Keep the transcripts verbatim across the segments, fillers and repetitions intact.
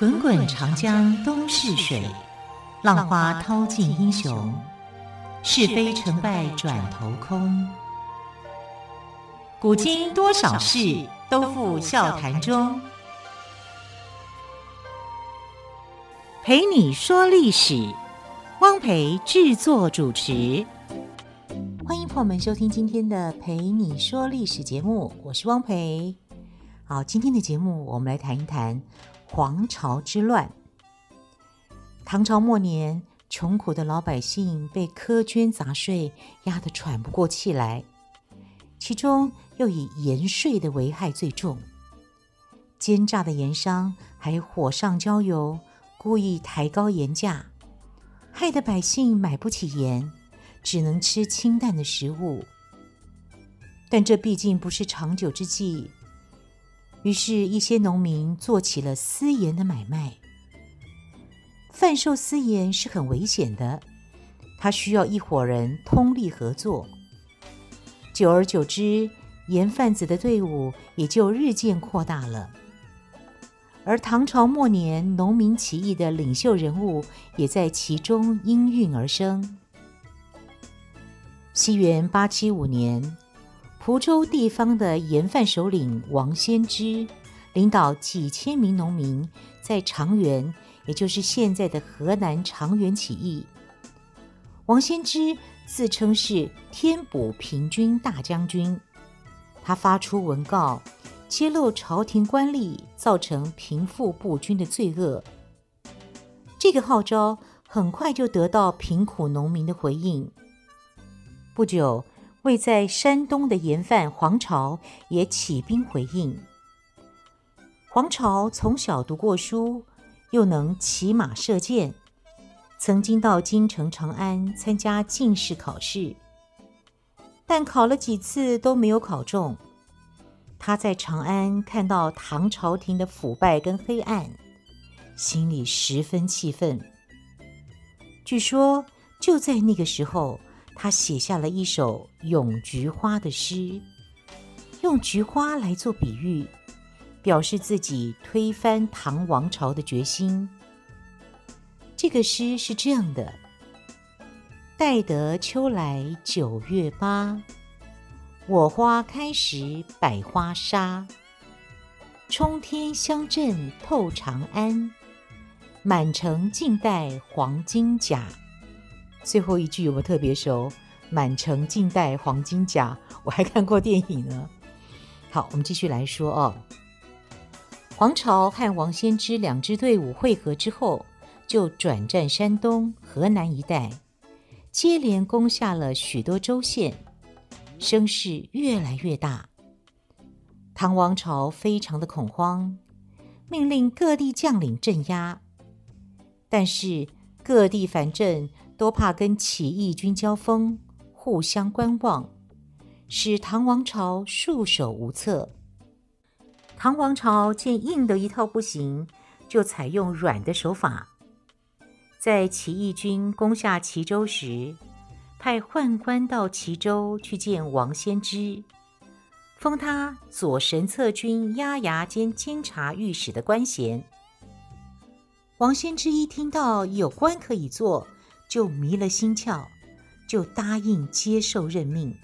滚滚长江东逝水，浪花淘尽英雄，是非成败转头空。古今多少事，都付笑谈中。陪你说历史，汪培制作主持。欢迎朋友们收听今天的陪你说历史节目，我是汪培。好，今天的节目我们来谈一谈黄巢之乱。唐朝末年，穷苦的老百姓被苛捐杂税压得喘不过气来，其中又以盐税的危害最重。奸诈的盐商还火上浇油，故意抬高盐价，害得百姓买不起盐，只能吃清淡的食物。但这毕竟不是长久之计，于是一些农民做起了私盐的买卖。贩售私盐是很危险的，它需要一伙人通力合作。久而久之，盐贩子的队伍也就日渐扩大了。而唐朝末年农民起义的领袖人物也在其中应运而生。西元八七五年，蒲州地方的盐贩首领王仙芝领导几千名农民在长垣，也就是现在的河南长垣起义。王仙芝自称是天补平军大将军，他发出文告，揭露朝廷官吏造成贫富不均的罪恶。这个号召很快就得到贫苦农民的回应。不久，位在山东的盐贩黄巢也起兵回应。黄巢从小读过书，又能骑马射箭，曾经到京城长安参加进士考试，但考了几次都没有考中。他在长安看到唐朝廷的腐败跟黑暗，心里十分气愤。据说就在那个时候，他写下了一首咏菊花的诗，用菊花来做比喻，表示自己推翻唐王朝的决心。这个诗是这样的：待得秋来九月八，我花开时百花杀。冲天香阵透长安，满城尽带黄金甲。最后一句有没有特别熟？满城尽带黄金甲，我还看过电影呢。好，我们继续来说哦。黄巢和王仙芝两支队伍会合之后，就转战山东、河南一带，接连攻下了许多州县，声势越来越大。唐王朝非常的恐慌，命令各地将领镇压，但是各地藩镇都怕跟起义军交锋，互相观望，使唐王朝束手无策。唐王朝见硬的一套不行，就采用软的手法。在起义军攻下齐州时，派宦官到齐州去见王仙芝，封他左神策军押牙兼监察御史的官衔。王仙芝一听到有官可以做，就迷了心窍，就答应接受任命。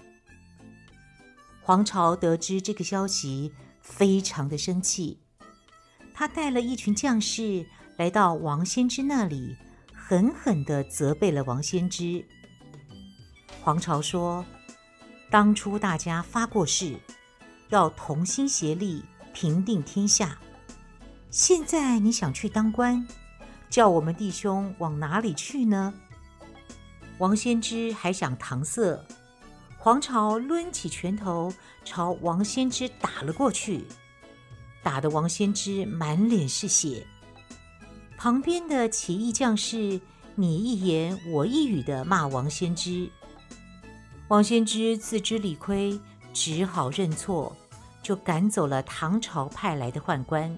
黄巢得知这个消息，非常的生气，他带了一群将士来到王仙芝那里，狠狠地责备了王仙芝。黄巢说，当初大家发过誓，要同心协力，平定天下，现在你想去当官，叫我们弟兄往哪里去呢？王仙芝还想搪塞，黄巢抡起拳头朝王仙芝打了过去，打得王仙芝满脸是血。旁边的起义将士你一言我一语地骂王仙芝。王仙芝自知理亏，只好认错，就赶走了唐朝派来的宦官。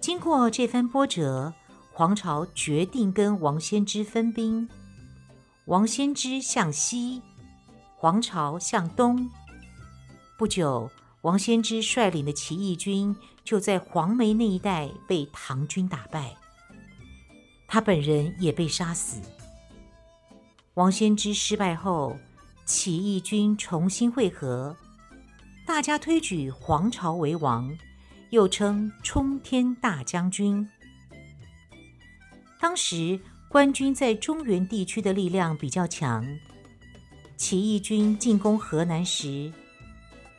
经过这番波折，黄巢决定跟王仙芝分兵。王仙芝向西，黄巢向东。不久，王先知率领的起义军就在黄梅那一带被唐军打败，他本人也被杀死。王先知失败后，起义军重新会合，大家推举黄巢为王，又称冲天大将军。当时官军在中原地区的力量比较强，起义军进攻河南时，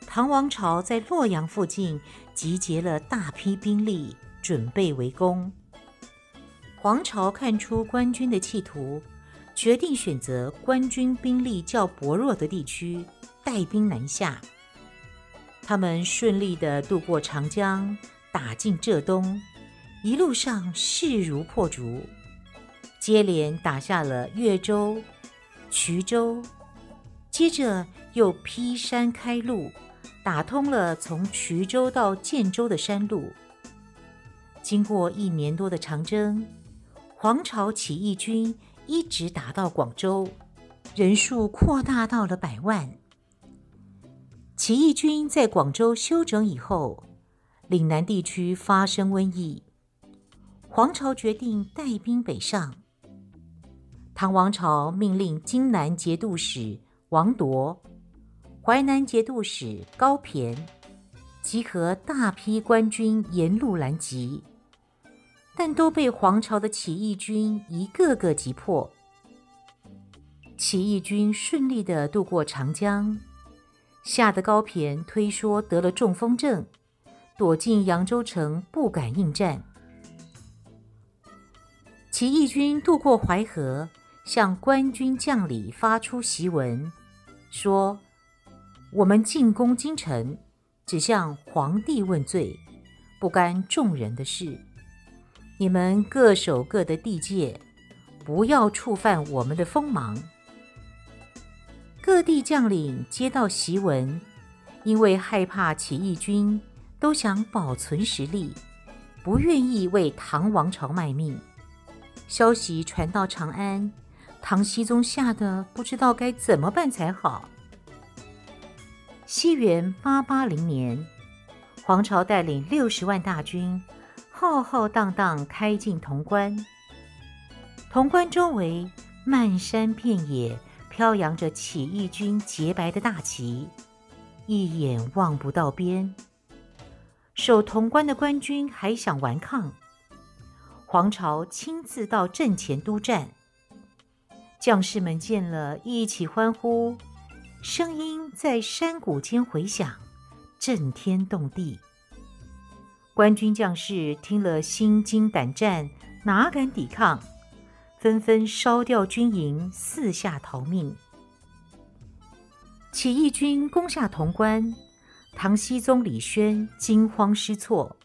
唐王朝在洛阳附近集结了大批兵力，准备围攻。黄巢看出官军的企图，决定选择官军兵力较薄弱的地区，带兵南下。他们顺利地渡过长江，打进浙东，一路上势如破竹，接连打下了越州、衢州，接着又劈山开路，打通了从衢州到建州的山路。经过一年多的长征，黄巢起义军一直打到广州，人数扩大到了百万。起义军在广州休整以后，岭南地区发生瘟疫，黄巢决定带兵北上。唐王朝命令荆南节度使王铎、淮南节度使高骈集合大批官军沿路拦截，但都被黄巢的起义军一个个击破。起义军顺利地渡过长江，吓得高骈推说得了中风症，躲进扬州城不敢应战。起义军渡过淮河，向官军将领发出檄文，说我们进攻京城，只向皇帝问罪，不干众人的事，你们各守各的地界，不要触犯我们的锋芒。各地将领接到檄文，因为害怕起义军，都想保存实力，不愿意为唐王朝卖命。消息传到长安，唐僖宗吓得不知道该怎么办才好。西元八八零年，黄巢带领六十万大军，浩浩荡荡开进潼关。潼关周围漫山遍野，飘扬着起义军洁白的大旗，一眼望不到边。守潼关的官军还想顽抗，黄巢亲自到阵前督战。将士们见了，一起欢呼。声音在山谷间回响，震天动地。官军将士听了心惊胆战，哪敢抵抗，纷纷烧掉军营，四下逃命。起义军攻下潼关，唐僖宗李轩惊慌失措，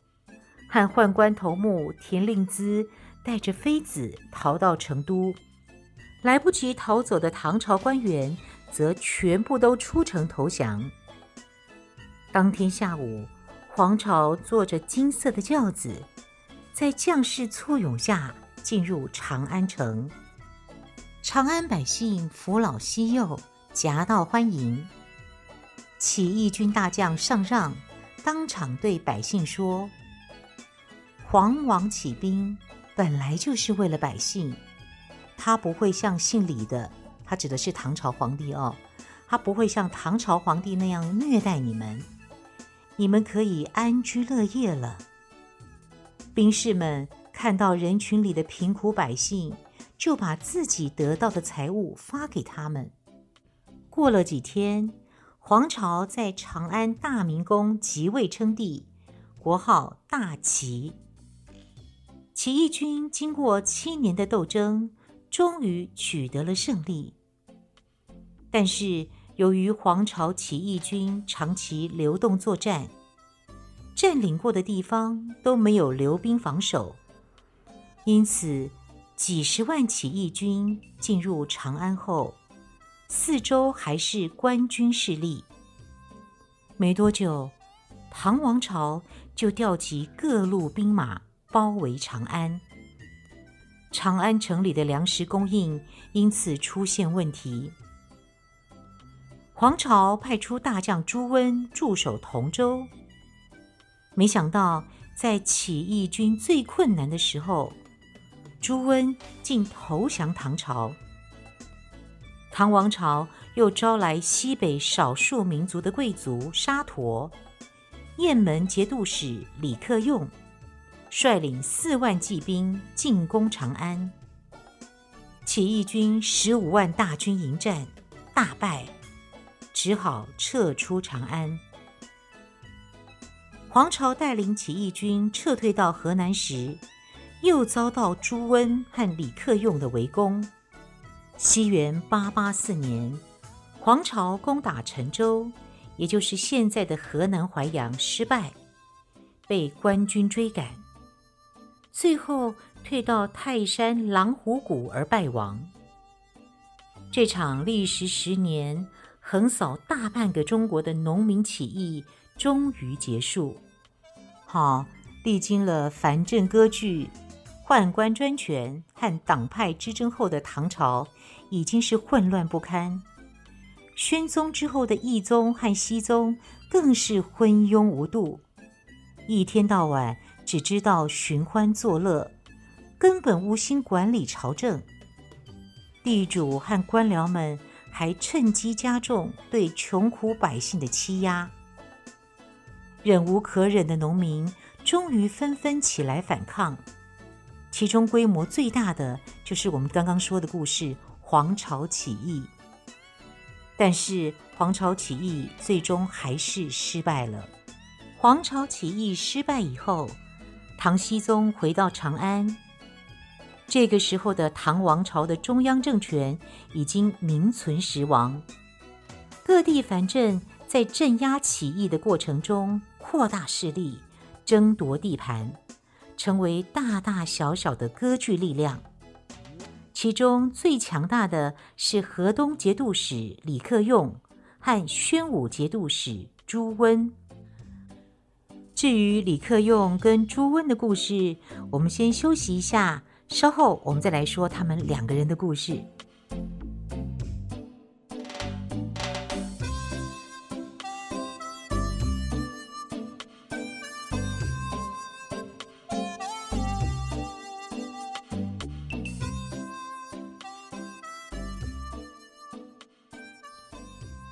和宦官头目田令孜带着妃子逃到成都。来不及逃走的唐朝官员则全部都出城投降。当天下午，黄巢坐着金色的轿子，在将士簇拥下进入长安城。长安百姓扶老携幼，夹道欢迎。起义军大将上让当场对百姓说：“黄王起兵本来就是为了百姓，他不会像姓李的。”他指的是唐朝皇帝哦，他不会像唐朝皇帝那样虐待你们，你们可以安居乐业了。兵士们看到人群里的贫苦百姓，就把自己得到的财物发给他们。过了几天，黄巢在长安大明宫即位称帝，国号大齐。起义军经过七年的斗争，终于取得了胜利。但是由于黄巢起义军长期流动作战，占领过的地方都没有留兵防守，因此几十万起义军进入长安后，四周还是官军势力。没多久，唐王朝就调集各路兵马包围长安，长安城里的粮食供应因此出现问题。黄巢派出大将朱温驻守同州，没想到在起义军最困难的时候，朱温竟投降唐朝。唐王朝又招来西北少数民族的贵族沙陀、雁门节度使李克用率领四万骑兵进攻长安，起义军十五万大军迎战，大败，只好撤出长安。黄巢带领起义军撤退到河南时，又遭到朱温和李克用的围攻。西元八八四年，黄巢攻打陈州，也就是现在的河南淮阳，失败，被官军追赶，最后退到泰山狼虎谷而败亡。这场历时十年，横扫大半个中国的农民起义终于结束。好，历经了藩镇割据、宦官专权和党派之争后的唐朝已经是混乱不堪，宣宗之后的懿宗和熙宗更是昏庸无度，一天到晚只知道寻欢作乐，根本无心管理朝政。地主和官僚们还趁机加重对穷苦百姓的欺压，忍无可忍的农民终于纷纷起来反抗，其中规模最大的就是我们刚刚说的故事黄巢起义。但是黄巢起义最终还是失败了。黄巢起义失败以后，唐僖宗回到长安，这个时候的唐王朝的中央政权已经名存实亡，各地藩镇在镇压起义的过程中扩大势力，争夺地盘，成为大大小小的割据力量。其中最强大的是河东节度使李克用和宣武节度使朱温。至于李克用跟朱温的故事，我们先休息一下，稍后我们再来说他们两个人的故事。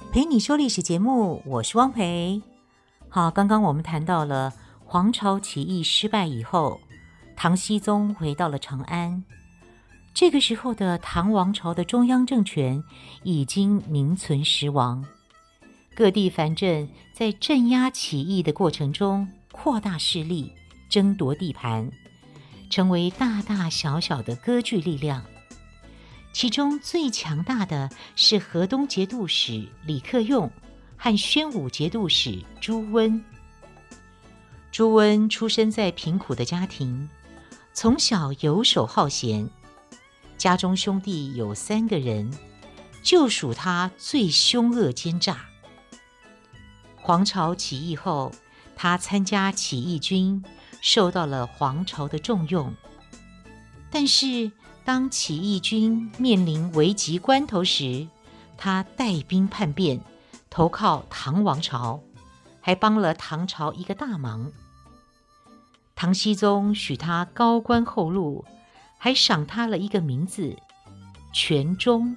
陪你说历史节目，我是汪培。好，刚刚我们谈到了黄巢起义失败以后，唐僖宗回到了长安，这个时候的唐王朝的中央政权已经名存实亡，各地藩镇在镇压起义的过程中扩大势力，争夺地盘，成为大大小小的割据力量。其中最强大的是河东节度使李克用和宣武节度使朱温。朱温出生在贫苦的家庭，从小游手好闲，家中兄弟有三个人，就属他最凶恶奸诈。黄巢起义后，他参加起义军，受到了黄巢的重用。但是当起义军面临危急关头时，他带兵叛变，投靠唐王朝，还帮了唐朝一个大忙。唐僖宗许他高官厚禄，还赏他了一个名字，全忠。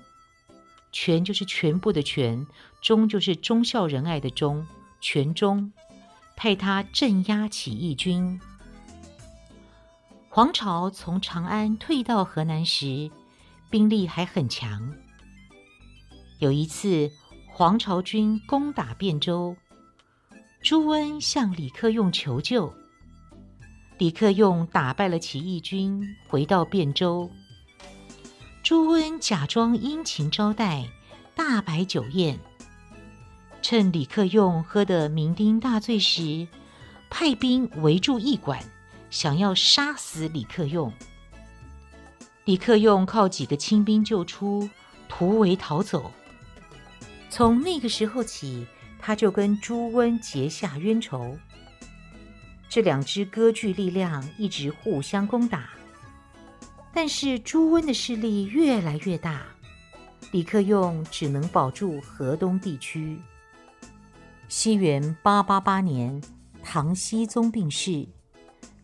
全就是全部的全，忠就是忠孝仁爱的忠，全忠，派他镇压起义军。黄巢从长安退到河南时，兵力还很强。有一次，黄巢军攻打汴州，朱温向李克用求救。李克用打败了起义军，回到汴州。朱温假装殷勤招待，大摆酒宴。趁李克用喝得酩酊大醉时，派兵围住驿馆，想要杀死李克用。李克用靠几个亲兵救出，突围逃走。从那个时候起，他就跟朱温结下冤仇。这两支割据力量一直互相攻打，但是朱温的势力越来越大，李克用只能保住河东地区。西元八八八年，唐僖宗病逝，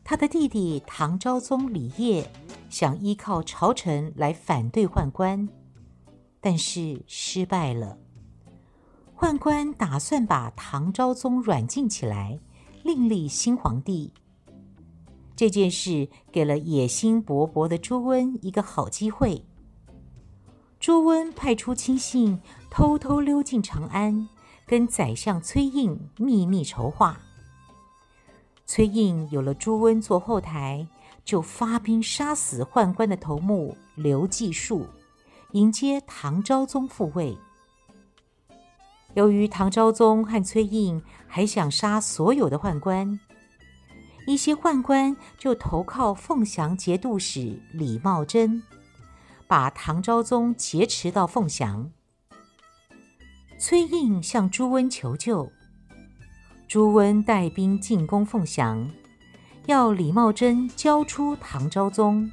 他的弟弟唐昭宗李晔想依靠朝臣来反对宦官，但是失败了。宦官打算把唐昭宗软禁起来，另立新皇帝。这件事给了野心勃勃的朱温一个好机会。朱温派出亲信偷偷溜进长安，跟宰相崔胤秘密筹划。崔胤有了朱温做后台，就发兵杀死宦官的头目刘季述，迎接唐昭宗复位。由于唐昭宗和崔胤还想杀所有的宦官，一些宦官就投靠凤翔节度使李茂贞，把唐昭宗劫持到凤翔。崔胤向朱温求救，朱温带兵进攻凤翔，要李茂贞交出唐昭宗。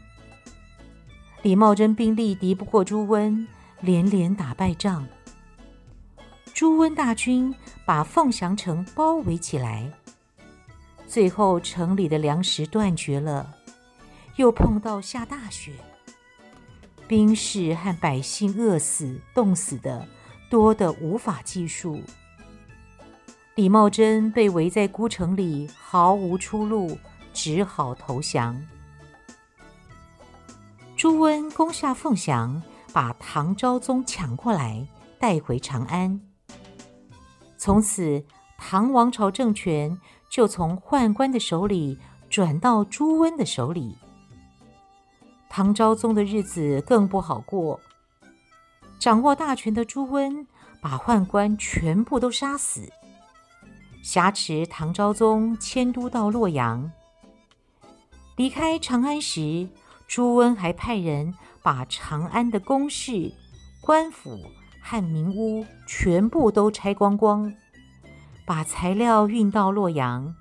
李茂贞兵力敌不过朱温，连连打败仗。朱温大军把凤翔城包围起来，最后城里的粮食断绝了，又碰到下大雪，兵士和百姓饿死冻死的多得无法计数。李茂贞被围在孤城里，毫无出路，只好投降。朱温攻下凤翔，把唐昭宗抢过来带回长安。从此唐王朝政权就从宦官的手里转到朱温的手里。唐昭宗的日子更不好过，掌握大权的朱温把宦官全部都杀死，挟持唐昭宗迁都到洛阳。离开长安时，朱温还派人把长安的宫室、官府和民屋全部都拆光光，把材料运到洛阳，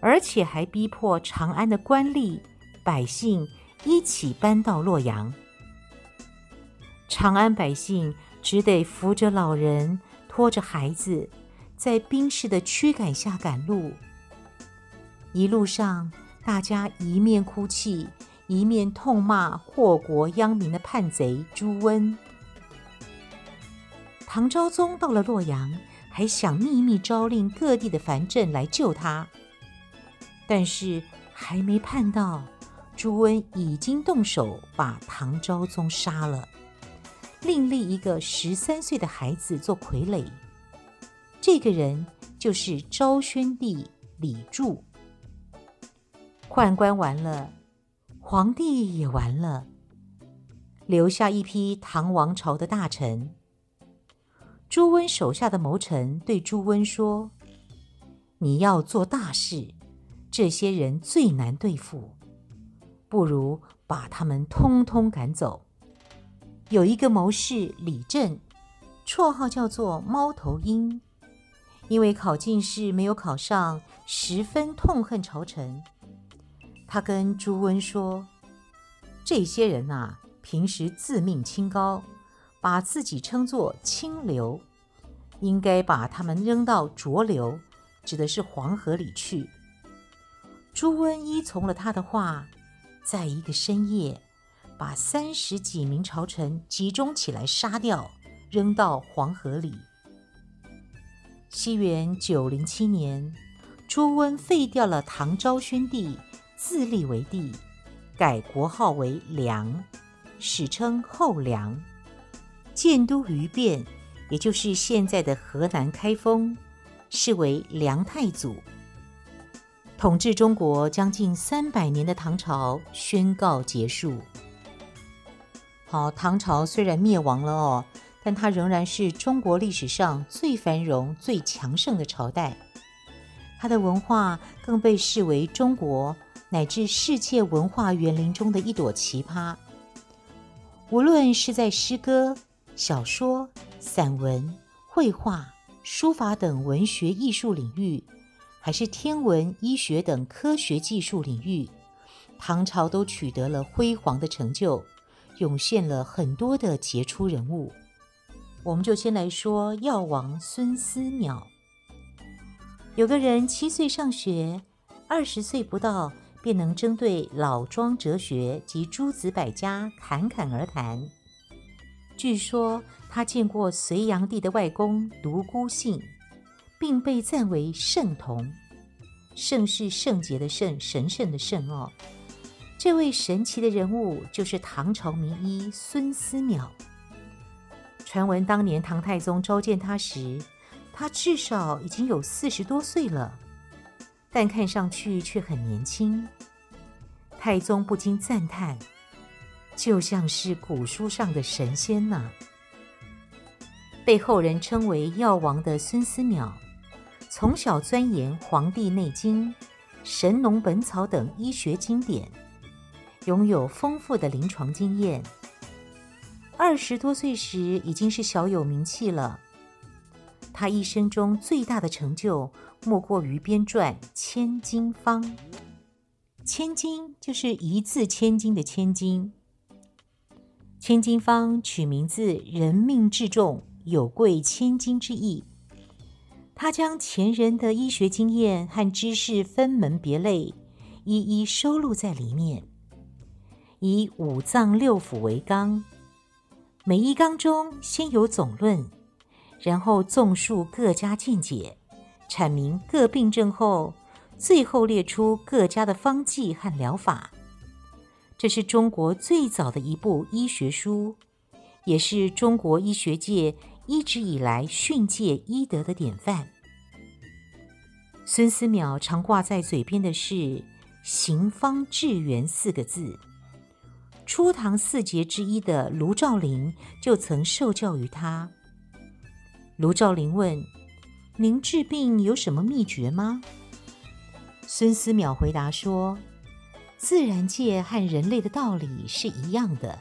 而且还逼迫长安的官吏、百姓一起搬到洛阳。长安百姓只得扶着老人，拖着孩子，在兵士的驱赶下赶路。一路上，大家一面哭泣，一面痛骂祸国殃民的叛贼朱温。唐昭宗到了洛阳，还想秘密招令各地的藩镇来救他，但是还没盼到，朱温已经动手把唐昭宗杀了，另立一个十三岁的孩子做傀儡。这个人就是昭宣帝李柷。宦官完了，皇帝也完了，留下一批唐王朝的大臣。朱温手下的谋臣对朱温说：“你要做大事，这些人最难对付。”不如把他们通通赶走。有一个谋士李振，绰号叫做猫头鹰，因为考进士没有考上，十分痛恨朝臣。他跟朱温说：“这些人啊，平时自命清高，把自己称作清流，应该把他们扔到浊流，指的是黄河里去。”朱温依从了他的话。在一个深夜，把三十几名朝臣集中起来杀掉，扔到黄河里。西元九零七年，朱温废掉了唐昭宣帝，自立为帝，改国号为梁，史称后梁，建都于汴，也就是现在的河南开封，是为梁太祖。统治中国将近三百年的唐朝宣告结束。好，唐朝虽然灭亡了哦，但它仍然是中国历史上最繁荣、最强盛的朝代。它的文化更被视为中国乃至世界文化园林中的一朵奇葩。无论是在诗歌、小说、散文、绘画、书法等文学艺术领域，还是天文、医学等科学技术领域，唐朝都取得了辉煌的成就，涌现了很多的杰出人物。我们就先来说药王孙思邈。有个人七岁上学，二十岁不到便能针对老庄哲学及诸子百家侃侃而谈。据说他见过隋炀帝的外公独孤信，并被赞为圣童。圣是圣洁的圣，神圣的圣哦。这位神奇的人物就是唐朝名医孙思邈。传闻当年唐太宗召见他时，他至少已经有四十多岁了，但看上去却很年轻。太宗不禁赞叹，就像是古书上的神仙呐。被后人称为药王的孙思邈，从小钻研《黄帝内经》《神农本草》等医学经典，拥有丰富的临床经验。二十多岁时已经是小有名气了。他一生中最大的成就莫过于编撰《千金方》。千金就是一字千金的千金。千金方取名自人命至重，有贵千金之意。他将前人的医学经验和知识分门别类，一一收录在里面，以五脏六腑为纲，每一纲中先有总论，然后纵述各家见解，阐明各病症后，最后列出各家的方剂和疗法。这是中国最早的一部医学书，也是中国医学界一直以来训诫医德的典范。孙思邈常挂在嘴边的是行方致源四个字。初唐四杰之一的卢照邻就曾受教于他。卢照邻问，您治病有什么秘诀吗？孙思邈回答说，自然界和人类的道理是一样的，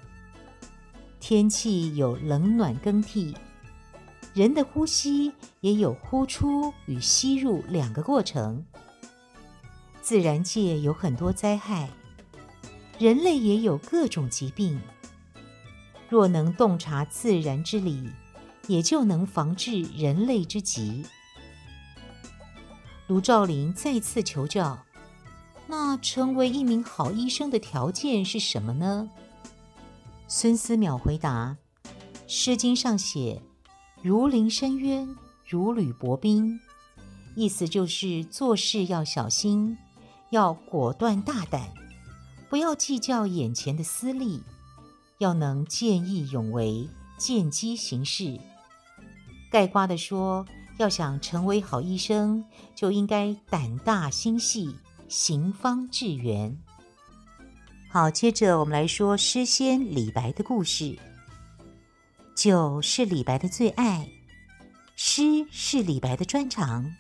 天气有冷暖更替，人的呼吸也有呼出与吸入两个过程。自然界有很多灾害，人类也有各种疾病。若能洞察自然之理，也就能防治人类之疾。卢照邻再次求教，那成为一名好医生的条件是什么呢？孙思邈回答，《诗经》上写如临深渊，如履薄冰，意思就是做事要小心，要果断大胆，不要计较眼前的私利，要能见义勇为，见机行事。概括地说，要想成为好医生，就应该胆大心细，行方致源。好，接着我们来说诗仙李白的故事。酒是李白的最爱，诗是李白的专长。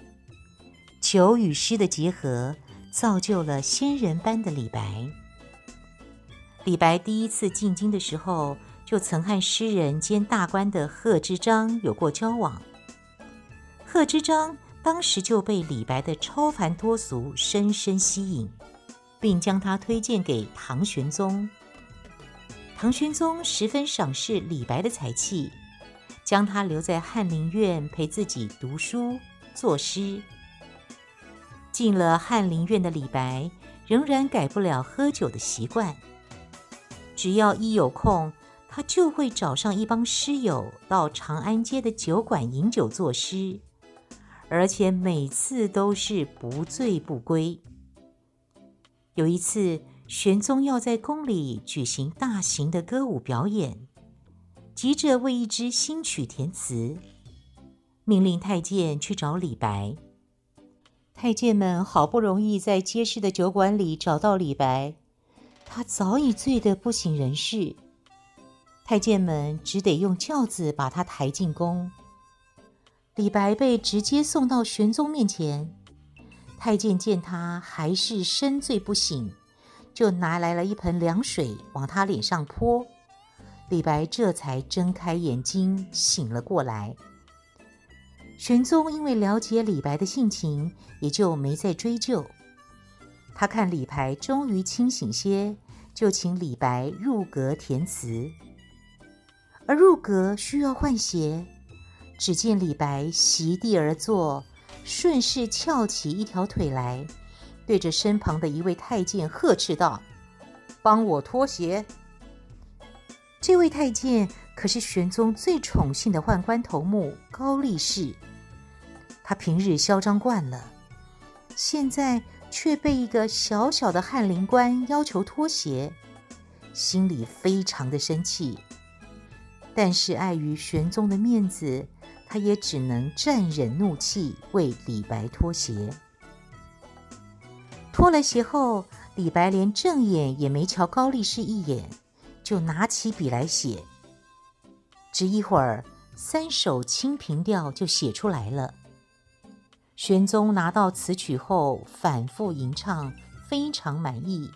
酒与诗的结合，造就了仙人般的李白。李白第一次进京的时候，就曾和诗人兼大官的贺知章有过交往。贺知章当时就被李白的超凡脱俗深深吸引，并将他推荐给唐玄宗。唐玄宗十分赏识李白的才气，将他留在翰林院陪自己读书作诗。进了翰林院的李白仍然改不了喝酒的习惯，只要一有空，他就会找上一帮诗友到长安街的酒馆饮酒作诗，而且每次都是不醉不归。有一次，玄宗要在宫里举行大型的歌舞表演，急着为一支新曲填词，命令太监去找李白。太监们好不容易在街市的酒馆里找到李白，他早已醉得不省人事。太监们只得用轿子把他抬进宫。李白被直接送到玄宗面前，太监见他还是深醉不醒，就拿来了一盆凉水往他脸上泼。李白这才睁开眼睛醒了过来。玄宗因为了解李白的性情，也就没再追究。他看李白终于清醒些，就请李白入阁填词。而入阁需要换鞋。只见李白席地而坐，顺势翘起一条腿来，对着身旁的一位太监呵斥道：“帮我脱鞋！”这位太监可是玄宗最宠信的宦官头目高力士，他平日嚣张惯了，现在却被一个小小的翰林官要求脱鞋，心里非常的生气。但是碍于玄宗的面子，他也只能暂忍怒气，为李白脱鞋。脱了鞋后，李白连正眼也没瞧高力士一眼，就拿起笔来写。只一会儿，三首清平调就写出来了。玄宗拿到词曲后，反复吟唱，非常满意，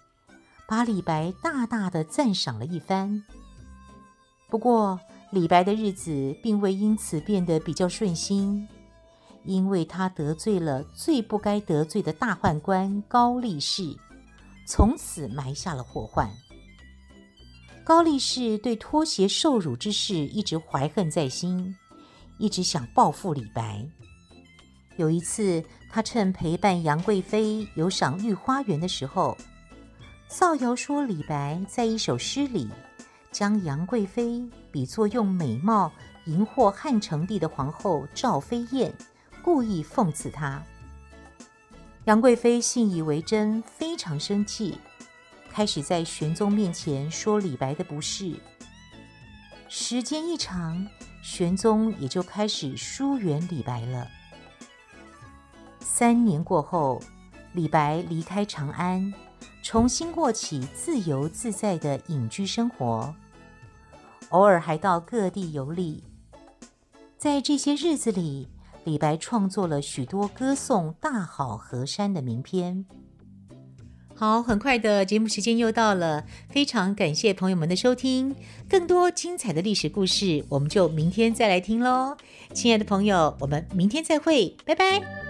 把李白大大的赞赏了一番。不过，李白的日子并未因此变得比较顺心，因为他得罪了最不该得罪的大宦官高力士，从此埋下了祸患。高力士对脱鞋受辱之事一直怀恨在心，一直想报复李白。有一次，他趁陪伴杨贵妃游赏御花园的时候，造谣说李白在一首诗里将杨贵妃比作用美貌荧惑汉成帝的皇后赵飞燕，故意讽刺他。杨贵妃信以为真，非常生气，开始在玄宗面前说李白的不是。时间一长，玄宗也就开始疏远李白了。三年过后，李白离开长安，重新过起自由自在的隐居生活，偶尔还到各地游历。在这些日子里，李白创作了许多歌颂大好河山的名篇。好，很快的节目时间又到了，非常感谢朋友们的收听，更多精彩的历史故事，我们就明天再来听咯。亲爱的朋友，我们明天再会，拜拜。